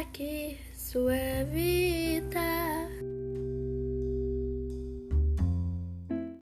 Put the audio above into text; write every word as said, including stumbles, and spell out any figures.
aqui, suave.